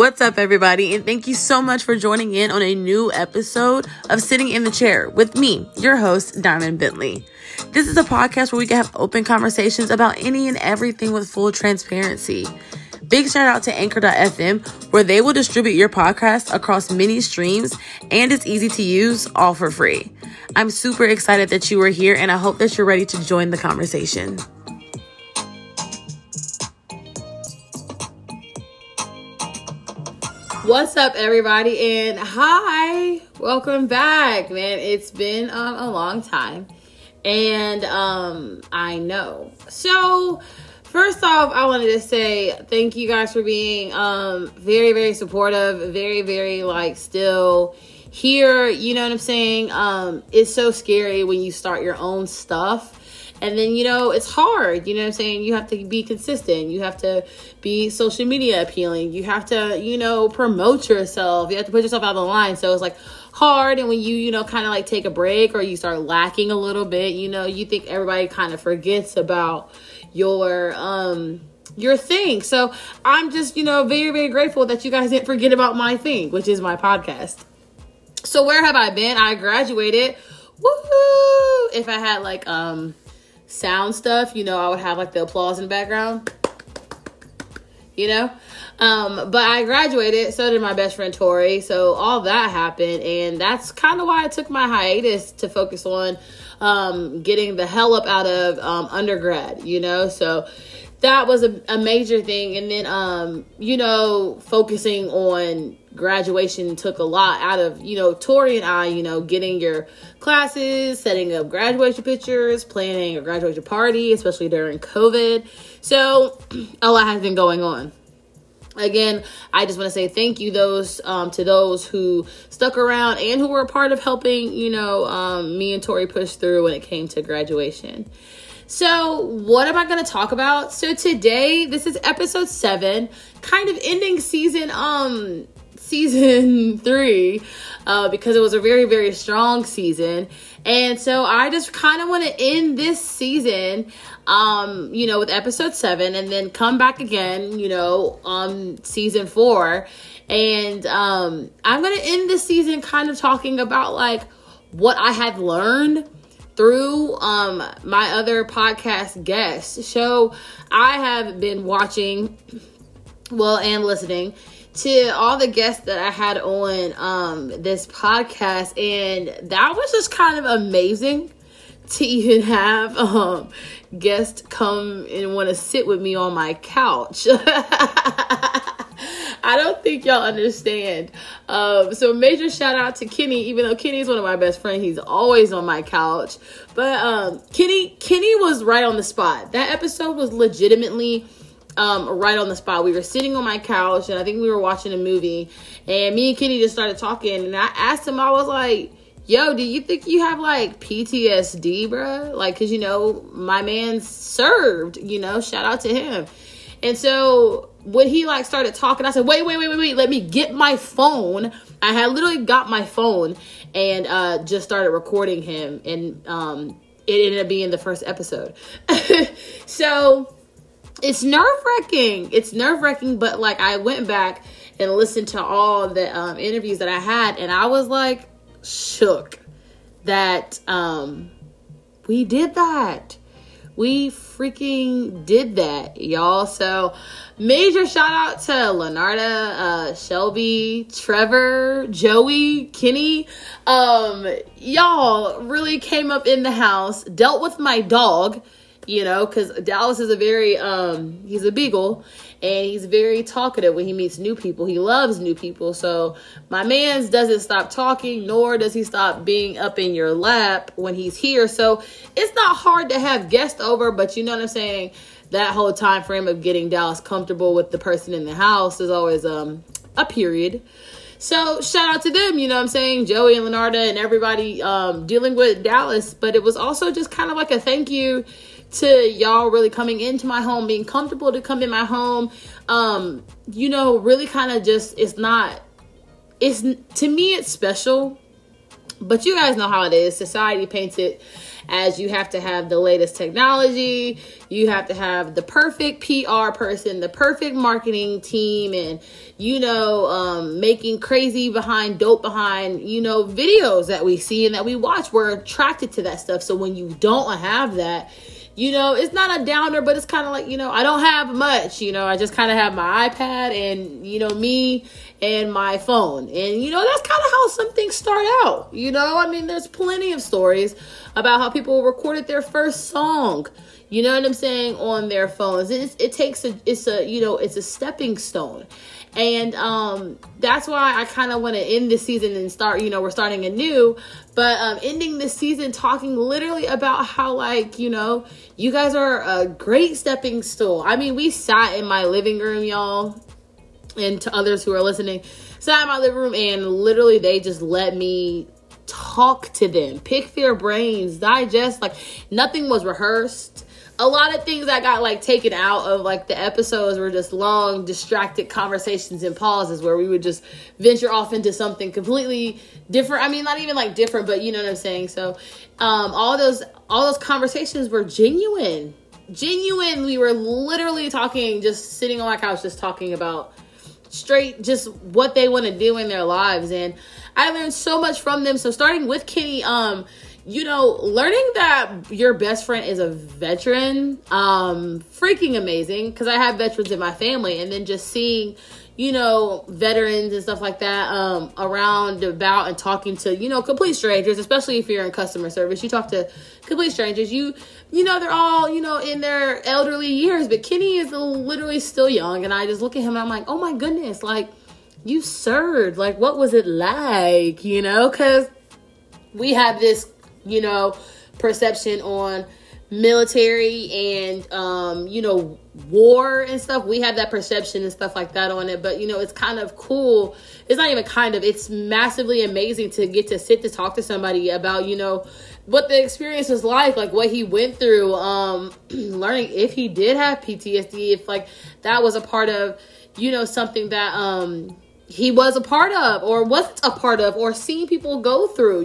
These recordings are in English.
What's up, everybody, and thank you so much for joining in on a new episode of Sitting in the Chair with me, your host, Diamond Bentley. This is a podcast where we can have open conversations about any and everything with full transparency. Big shout out to Anchor.fm, where they will distribute your podcast across many streams, and it's easy to use, all for free. I'm super excited that you are here, and I hope that you're ready to join the conversation. What's up, everybody, and hi, welcome back, man. It's been a long time, and I know. So first off, I wanted to say thank you guys for being very, very supportive, very, very like still here. You know what I'm saying? It's so scary when you start your own stuff. And then, you know, it's hard, you know what I'm saying? You have to be consistent. You have to be social media appealing. You have to, you know, promote yourself. You have to put yourself out of the line. So it's like hard. And when you, you know, kind of like take a break or you start lacking a little bit, you know, you think everybody kind of forgets about your thing. So I'm just, you know, very, very grateful that you guys didn't forget about my thing, which is my podcast. So where have I been? I graduated. Woohoo! If I had like, sound stuff, you know, I would have like the applause in the background, you know, but I graduated. So did my best friend, Tori. So all that happened. And that's kind of why I took my hiatus to focus on, getting the hell up out of, undergrad, you know, so that was a major thing. And then, you know, focusing on graduation took a lot out of, you know, Tori and I, you know, getting your classes, setting up graduation pictures, planning a graduation party, especially during COVID. So a lot has been going on. Again, I just want to say thank you to those who stuck around and who were a part of helping, you know, me and Tori push through when it came to graduation. So what am I going to talk about? So today, this is episode 7, kind of ending season 3, because it was a very, very strong season. And so I just kind of want to end this season, you know, with episode 7 and then come back again, you know, season 4. And I'm going to end this season kind of talking about like what I had learned through my other podcast guests. So I have been watching, well, and listening to all the guests that I had on this podcast, and that was just kind of amazing to even have guests come and want to sit with me on my couch. I don't think y'all understand. So major shout out to Kenny, even though Kenny's one of my best friends, he's always on my couch. But Kenny was right on the spot. That episode was legitimately right on the spot. We were sitting on my couch and I think we were watching a movie, and me and Kenny just started talking, and I asked him, I was like, yo, do you think you have like PTSD, bruh? Like, cause you know, my man served, you know, shout out to him. And so when he like started talking, I said, wait, let me get my phone. I had literally got my phone and just started recording him, and it ended up being the first episode. So it's nerve-wracking, but like I went back and listened to all the interviews that I had, and I was like shook that we did that. We freaking did that, y'all. So major shout out to Lenarda, Shelby, Trevor, Joey, Kenny. Y'all really came up in the house, dealt with my dog, you know, because Dallas is a very, he's a beagle, and he's very talkative when he meets new people. He loves new people. So my man's doesn't stop talking, nor does he stop being up in your lap when he's here. So it's not hard to have guests over, but you know what I'm saying? That whole time frame of getting Dallas comfortable with the person in the house is always a period. So shout out to them, you know what I'm saying? Joey and Lenarda and everybody dealing with Dallas. But it was also just kind of like a thank you to y'all really coming into my home, being comfortable to come in my home. You know, really kind of just, it's not, it's, to me, it's special But you guys know how it is. Society paints it as you have to have the latest technology, you have to have the perfect PR person, the perfect marketing team, and, making crazy behind videos that we see and that we watch. We're attracted to that stuff. So when you don't have that, it's not a downer, but it's kind of like, I don't have much, I just kind of have my iPad and, me and my phone. And, that's kind of how some things start out. There's plenty of stories about how people recorded their first song, you know what I'm saying, on their phones. It's a stepping stone. And that's why I kind of want to end this season and start, we're starting anew, but ending this season talking literally about how, you guys are a great stepping stool. I mean, we sat in my living room, y'all, and to others who are listening, sat in my living room and literally they just let me talk to them, pick their brains, digest, nothing was rehearsed. A lot of things that got taken out of the episodes were just long, distracted conversations and pauses where we would just venture off into something completely different. I mean, not even different, but you know what I'm saying? So, all those conversations were genuine. We were literally talking, just sitting on my couch, just talking about straight, just what they want to do in their lives. And I learned so much from them. So starting with Kenny, learning that your best friend is a veteran, freaking amazing, because I have veterans in my family, and then just seeing, veterans and stuff like that, around about and talking to, complete strangers, especially if you're in customer service, you talk to complete strangers, they're all, in their elderly years, but Kenny is literally still young, and I just look at him and I'm like, oh my goodness, you served, what was it like, because we have this, perception on military and, war and stuff. We have that perception and stuff like that on it. But, it's kind of cool. It's not even kind of. It's massively amazing to get to sit to talk to somebody about, what the experience was like what he went through, learning if he did have PTSD, if that was a part of, something that, he was a part of or wasn't a part of, or seeing people go through,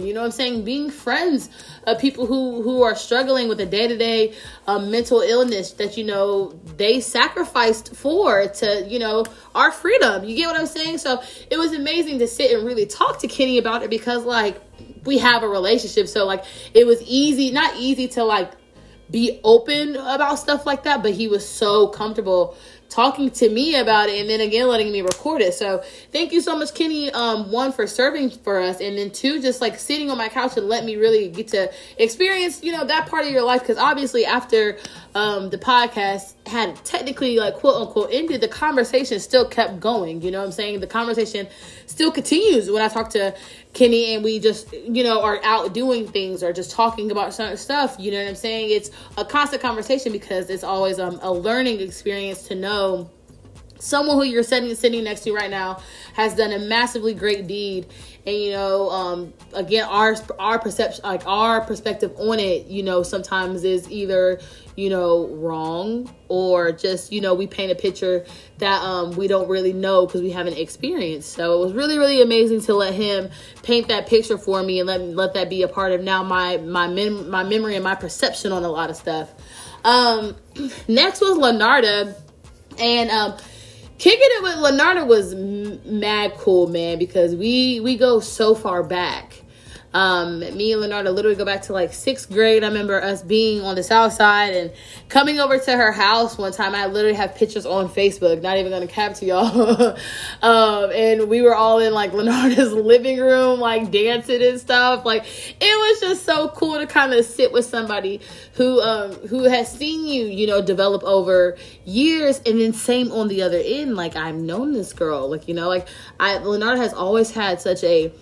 being friends of people who are struggling with a day-to-day mental illness that, they sacrificed for to, our freedom. You get what I'm saying? So it was amazing to sit and really talk to Kenny about it because we have a relationship. So it was not easy to be open about stuff like that, but he was so comfortable talking to me about it and then again letting me record it. So thank you so much, Kenny, one, for serving for us, and then two, just sitting on my couch and let me really get to experience that part of your life, because obviously after the podcast had technically quote unquote ended, the conversation still kept going. You know what I'm saying? The conversation still continues when I talk to Kenny and we just are out doing things or just talking about certain stuff. You know what I'm saying? It's a constant conversation because it's always a learning experience to know someone who you're sitting next to right now has done a massively great deed. And, again, our perception, our perspective on it, sometimes is either, wrong or just, we paint a picture that, we don't really know because we haven't experienced. So it was really, really amazing to let him paint that picture for me and let that be a part of now my memory and my perception on a lot of stuff. Next was Lenarda, and, kicking it with Lenarda was mad cool, man, because we go so far back. Me and Lenarda literally go back to 6th grade. I remember us being on the south side and coming over to her house one time. I literally have pictures on Facebook, not even going to cap to y'all. And we were all in Lenarda's living room, dancing and stuff. It was just so cool to kind of sit with somebody who has seen you, develop over years. And then same on the other end, I've known this girl, Lenarda has always had such a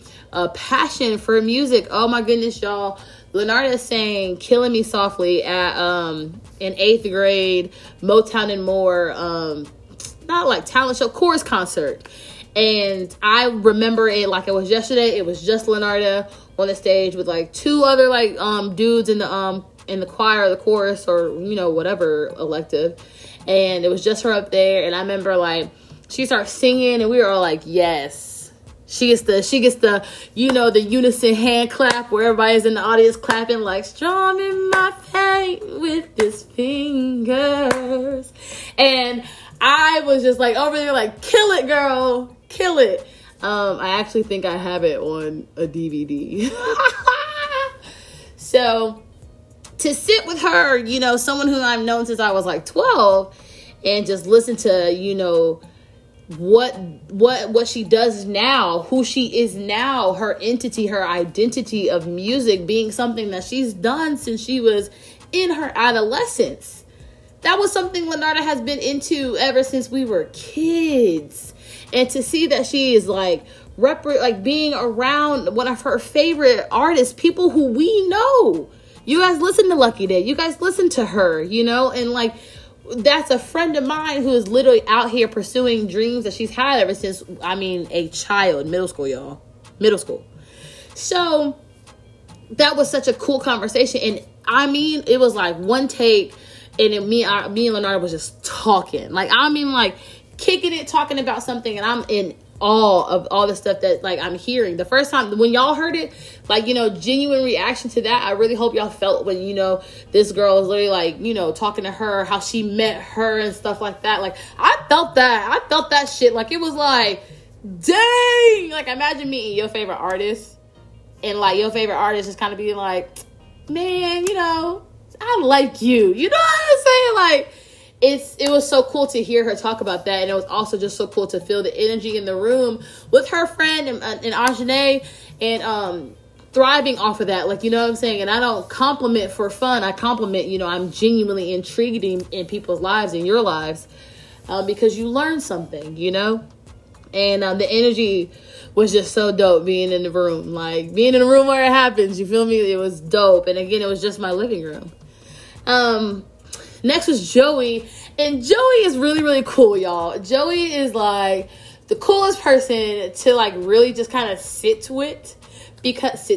passion for music. Oh my goodness, y'all. Lenarda sang Killing Me Softly at an 8th grade Motown and More talent show chorus concert. And I remember it like it was yesterday. It was just Lenarda on the stage with two other dudes in the choir or the chorus or whatever elective. And it was just her up there, and I remember she started singing and we were all yes. She gets the you know, the unison hand clap where everybody's in the audience clapping like strumming my pain with his fingers. And I was just like over there like, kill it, girl, kill it. I actually think I have it on a DVD. So to sit with her, you know, someone who I've known since I was like 12, and just listen to, you know, what she does now, who she is now, her entity, her identity of music being something that she's done since she was in her adolescence. That was something Lenarda has been into ever since we were kids. And to see that she is like being around one of her favorite artists, people who we know. You guys listen to Lucky Day. You guys listen to her, you know, and like, that's a friend of mine who is literally out here pursuing dreams that she's had ever since, I mean, a child, middle school, y'all, middle school. So that was such a cool conversation. And I mean, it was like one take, and it, me and Lenarda was just talking. Like, I mean, like kicking it, talking about something, and I'm in awe of all the stuff that like I'm hearing. The first time when y'all heard it, like, you know, genuine reaction to that. I really hope y'all felt when, you know, this girl is literally like, you know, talking to her, how she met her and stuff like that. Like, I felt that shit. Like, it was like, dang, like imagine meeting your favorite artist and like your favorite artist just kind of being like, man, you know, I like you, you know what I'm saying? Like, it was so cool to hear her talk about that. And it was also just so cool to feel the energy in the room with her friend and Ajane, and thriving off of that. Like, you know what I'm saying? And I don't compliment for fun. I compliment, you know, I'm genuinely intrigued in people's lives, in your lives, because you learn something, you know? And the energy was just so dope being in the room. Like, being in the room where it happens, you feel me? It was dope. And again, it was just my living room. Next was Joey, and Joey is really, really cool, y'all. Joey is like the coolest person to like really just kind of sit with because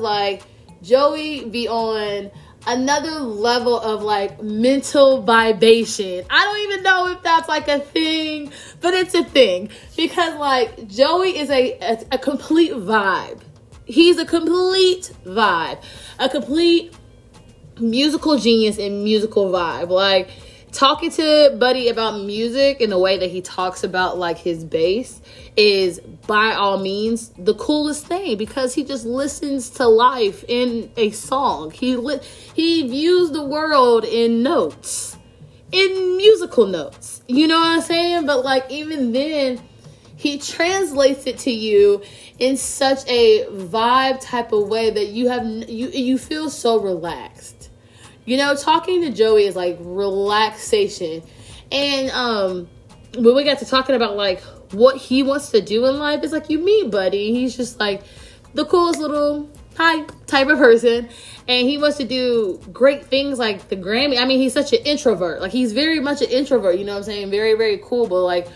like Joey be on another level of like mental vibration. I don't even know if that's like a thing, but it's a thing because like Joey is a complete vibe. He's a complete vibe, a complete musical genius and musical vibe. Like talking to Buddy about music and the way that he talks about like his bass is by all means the coolest thing because he just listens to life in a song. He views the world in notes, in musical notes, you know what I'm saying? But like even then, he translates it to you in such a vibe type of way that you feel so relaxed. You know, talking to Joey is like relaxation. And when we got to talking about like what he wants to do in life, it's like you meet Buddy. He's just like the coolest little hi type of person, and he wants to do great things like the Grammy. I mean, he's such an introvert. Like he's very much an introvert, you know what I'm saying? Very, very cool, but like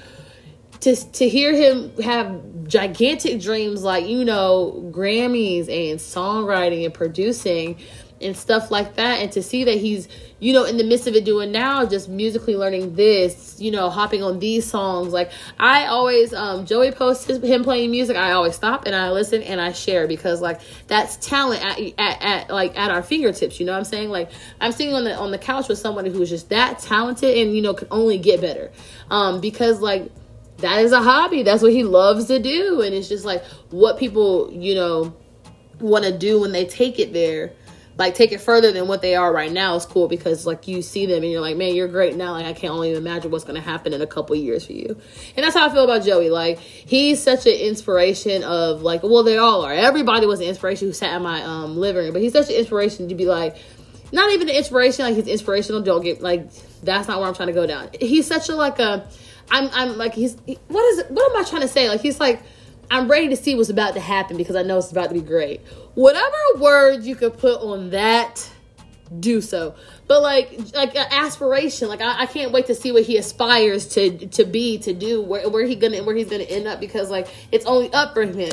to hear him have gigantic dreams like, you know, Grammys and songwriting and producing and stuff like that, and to see that he's, you know, in the midst of it doing now, just musically learning this, you know, hopping on these songs. Like I always, Joey posts him playing music, I always stop and I listen and I share, because like that's talent at our fingertips, you know what I'm saying? Like I'm sitting on the couch with somebody who's just that talented and, you know, can only get better, because like that is a hobby. That's what he loves to do. And it's just like what people, you know, want to do when they take it there, like take it further than what they are right now is cool, because like you see them and you're like, man, you're great now. Like I can't only imagine what's going to happen in a couple years for you. And that's how I feel about Joey. Like he's such an inspiration of like, well, they all are. Everybody was an inspiration who sat in my living room, but he's such an inspiration to be like, not even an inspiration. Like he's inspirational. Don't get like, that's not where I'm trying to go down. He's such a, like a, I'm like, what am I trying to say? Like, he's like, I'm ready to see what's about to happen because I know it's about to be great. Whatever word you could put on that, do so. But like an aspiration, like I can't wait to see what he aspires to be, to do, where he's going to end up, because like, it's only up from here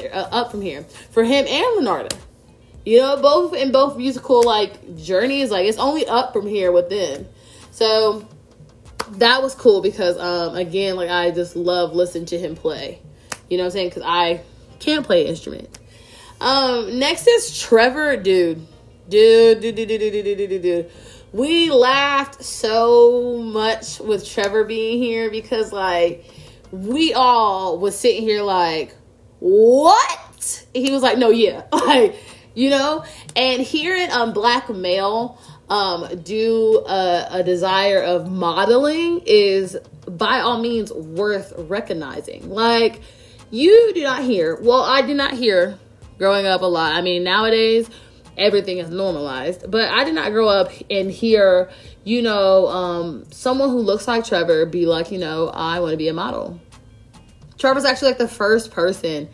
for him and Lenarda, you know, both musical like journeys. Like it's only up from here with them. So that was cool because, again, like I just love listening to him play. You know what I'm saying? Because I can't play an instrument. Next is Trevor, dude. We laughed so much with Trevor being here because, like, we all was sitting here like, what? He was like, no, yeah. Like, you know? And hearing black male do a desire of modeling is by all means worth recognizing. Like, you do not hear, well, I did not hear growing up a lot. I mean, nowadays everything is normalized, but I did not grow up and hear, you know, someone who looks like Trevor be like, you know, I want to be a model. Trevor's actually like the first person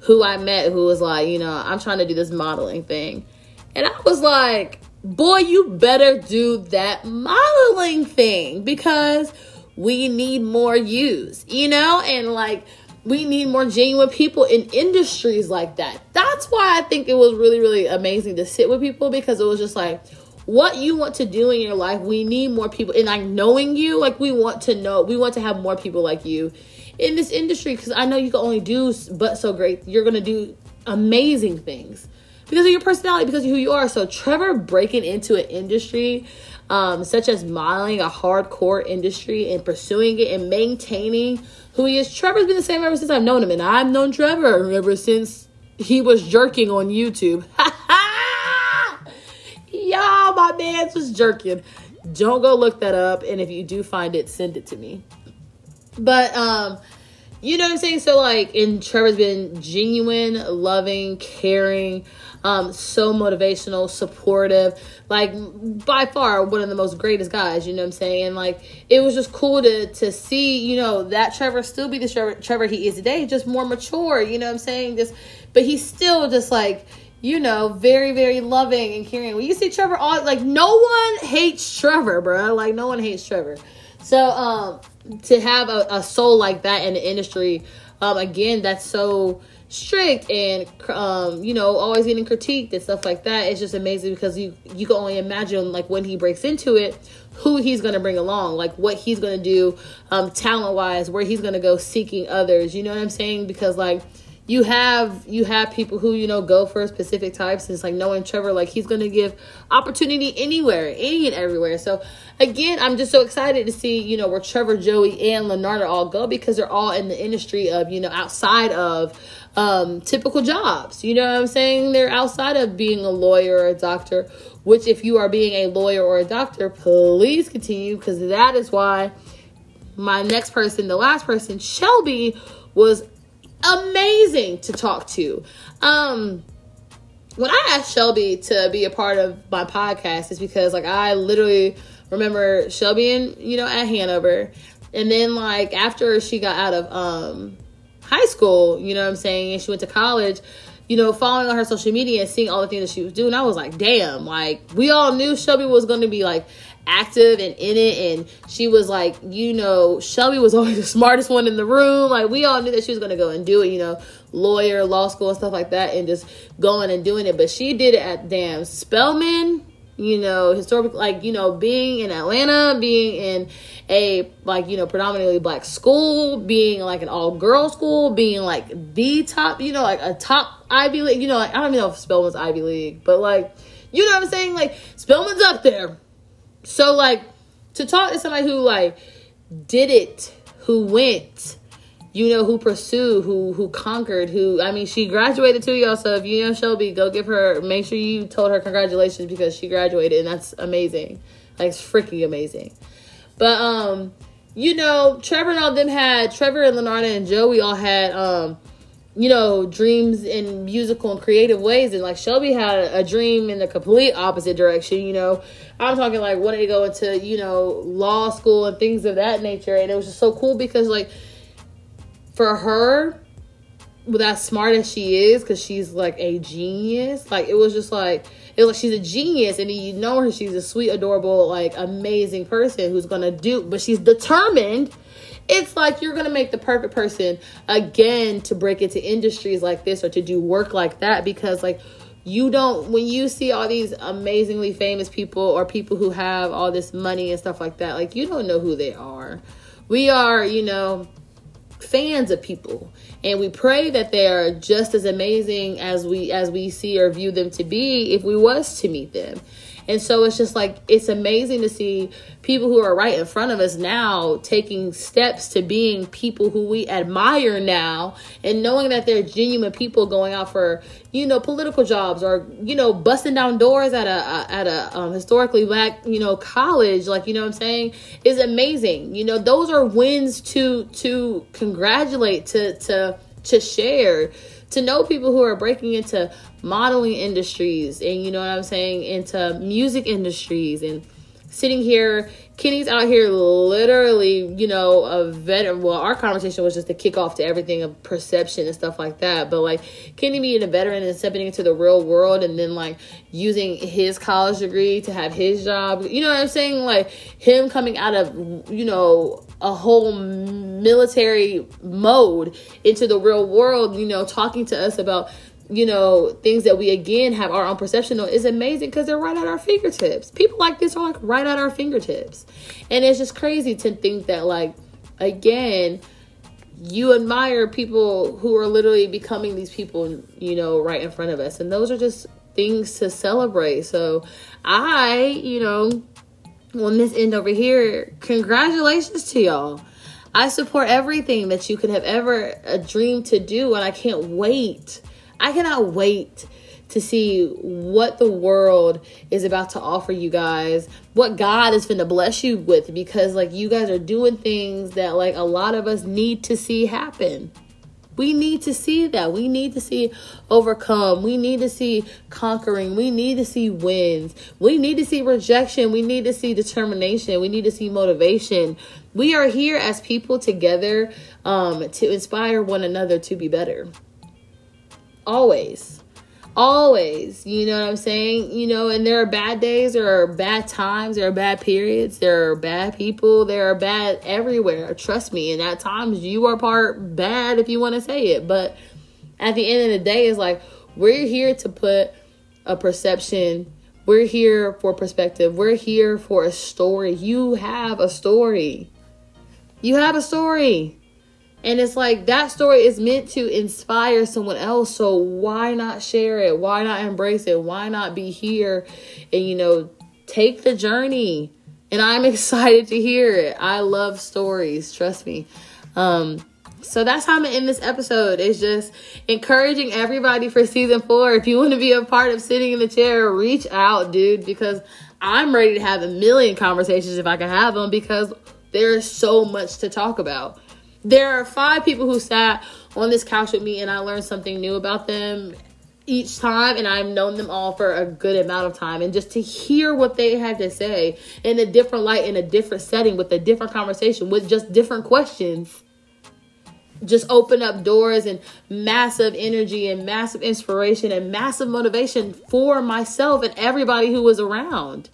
who I met who was like, you know, I'm trying to do this modeling thing. And I was like, boy, you better do that modeling thing because we need more yous, you know? And like, we need more genuine people in industries like that. That's why I think it was really, really amazing to sit with people because it was just like, what you want to do in your life, we need more people. And like knowing you, like we want to know, we want to have more people like you in this industry because I know you can only do but so great. You're going to do amazing things because of your personality, because of who you are. So Trevor breaking into an industry such as modeling, a hardcore industry, and pursuing it and maintaining who he is. Trevor's been the same ever since I've known him, and I've known Trevor ever since he was jerking on YouTube. Y'all, my man's was jerking. Don't go look that up, and if you do find it, send it to me. But, you know what I'm saying? So, like, and Trevor's been genuine, loving, caring, so motivational, supportive, like, by far one of the most greatest guys, you know what I'm saying? And, like, it was just cool to see, you know, that Trevor still be the Trevor he is today, just more mature, you know what I'm saying? Just, but he's still just, like, you know, very, very loving and caring. When you see Trevor, all like, no one hates Trevor, bro. Like, no one hates Trevor. So, to have a soul like that in the industry, again, that's so strict and, you know, always getting critiqued and stuff like that. It's just amazing because you can only imagine, like, when he breaks into it, who he's going to bring along, like what he's going to do, talent wise, where he's going to go seeking others. You know what I'm saying? Because, like, you have people who, you know, go for specific types. And it's like knowing Trevor, like he's going to give opportunity anywhere, any and everywhere. So again, I'm just so excited to see, you know, where Trevor, Joey, and Lenarda all go because they're all in the industry of, you know, outside of typical jobs. You know what I'm saying? They're outside of being a lawyer or a doctor, which if you are being a lawyer or a doctor, please continue because that is why my next person, the last person, Shelby, was amazing to talk to. When I asked Shelby to be a part of my podcast, it's because like I literally remember Shelby and, you know, at Hanover, and then like after she got out of high school, you know what I'm saying, and she went to college, you know, following on her social media and seeing all the things that she was doing, I was like, damn, like we all knew Shelby was going to be like active and in it, and she was like, you know, Shelby was always the smartest one in the room. Like we all knew that she was gonna go and do it, you know, lawyer, law school and stuff like that, and just going and doing it. But she did it at damn Spelman, you know, historically, like, you know, being in Atlanta, being in a, like, you know, predominantly black school, being like an all-girl school, being like the top, you know, like a top Ivy League, you know, like I don't even know if Spelman's Ivy League, but like, you know what I'm saying, like Spelman's up there. So, like, to talk to somebody who, like, did it, who went, you know, who pursued, who conquered, who, I mean, she graduated too, y'all. So, if you know Shelby, go give her, make sure you told her congratulations because she graduated, and that's amazing. Like, it's freaking amazing. But, you know, Trevor and Lenarda and Joey all had, you know, dreams in musical and creative ways. And like Shelby had a dream in the complete opposite direction. You know, I'm talking like wanting to go into, you know, law school and things of that nature. And it was just so cool because like for her, with as smart as she is, because she's like a genius, like it was just like, it was like she's a genius, and you know her, she's a sweet, adorable, like amazing person who's gonna do, but she's determined. It's like you're going to make the perfect person again to break into industries like this or to do work like that, because like you don't, when you see all these amazingly famous people or people who have all this money and stuff like that, like you don't know who they are. We are, you know, fans of people, and we pray that they are just as amazing as we see or view them to be if we was to meet them. And so it's just like, it's amazing to see people who are right in front of us now taking steps to being people who we admire now, and knowing that they're genuine people going out for, you know, political jobs, or, you know, busting down doors at a historically black, you know, college, like, you know what I'm saying, is amazing. You know, those are wins to congratulate, to share, to know people who are breaking into modeling industries, and you know what I'm saying, into music industries, and sitting here, Kenny's out here literally, you know, a veteran. Well, our conversation was just the kickoff to everything of perception and stuff like that. But like Kenny being a veteran and stepping into the real world, and then like using his college degree to have his job, you know what I'm saying? Like him coming out of, you know, a whole military mode into the real world, you know, talking to us about, you know, things that we again have our own perception on, is amazing, because they're right at our fingertips. People like this are like right at our fingertips. And it's just crazy to think that, like, again, you admire people who are literally becoming these people, you know, right in front of us. And those are just things to celebrate. So I, you know, on this end over here, congratulations to y'all. I support everything that you could have ever dreamed to do, and I can't wait. I cannot wait to see what the world is about to offer you guys, what God is finna bless you with, because like you guys are doing things that like a lot of us need to see happen. We need to see that. We need to see overcome. We need to see conquering. We need to see wins. We need to see rejection. We need to see determination. We need to see motivation. We are here as people together to inspire one another to be better. Always, you know what I'm saying? You know, and there are bad days, there are bad times, there are bad periods, there are bad people, there are bad everywhere. Trust me. And at times you are part bad if you want to say it. But at the end of the day, it's like, we're here to put a perception. We're here for perspective. We're here for a story. You have a story. You have a story. And it's like that story is meant to inspire someone else. So why not share it? Why not embrace it? Why not be here and, you know, take the journey? And I'm excited to hear it. I love stories. Trust me. So that's how I'm gonna end this episode. It's just encouraging everybody for season 4. If you want to be a part of Sitting in the Chair, reach out, dude, because I'm ready to have a million conversations if I can have them, because there's so much to talk about. There are 5 people who sat on this couch with me, and I learned something new about them each time, and I've known them all for a good amount of time. And just to hear what they had to say in a different light, in a different setting, with a different conversation, with just different questions, just open up doors and massive energy and massive inspiration and massive motivation for myself and everybody who was around.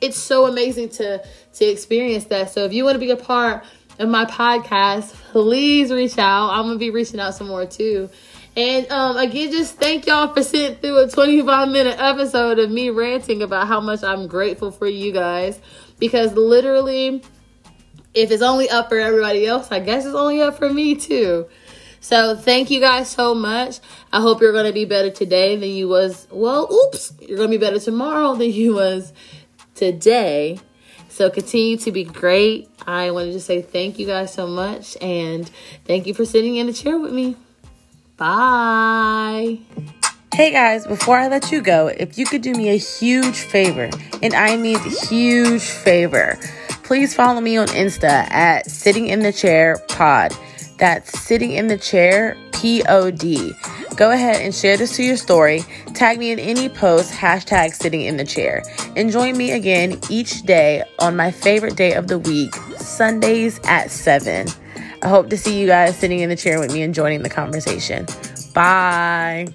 It's so amazing to experience that. So if you want to be a part of my podcast, please reach out. I'm gonna be reaching out some more too. And again, just thank y'all for sitting through a 25-minute episode of me ranting about how much I'm grateful for you guys, because literally, if it's only up for everybody else, I guess it's only up for me too. So thank you guys so much. I hope you're gonna be better today than you was. Well, oops, you're gonna be better tomorrow than you was today. So continue to be great. I want to just say thank you guys so much, and thank you for sitting in the chair with me. Bye. Hey guys, before I let you go, if you could do me a huge favor, and I mean huge favor, please follow me on Insta at Sitting in the Chair Pod. That's Sitting in the Chair POD. Go ahead and share this to your story. Tag me in any post, hashtag Sitting in the Chair. And join me again each day on my favorite day of the week, Sundays at 7. I hope to see you guys sitting in the chair with me and joining the conversation. Bye.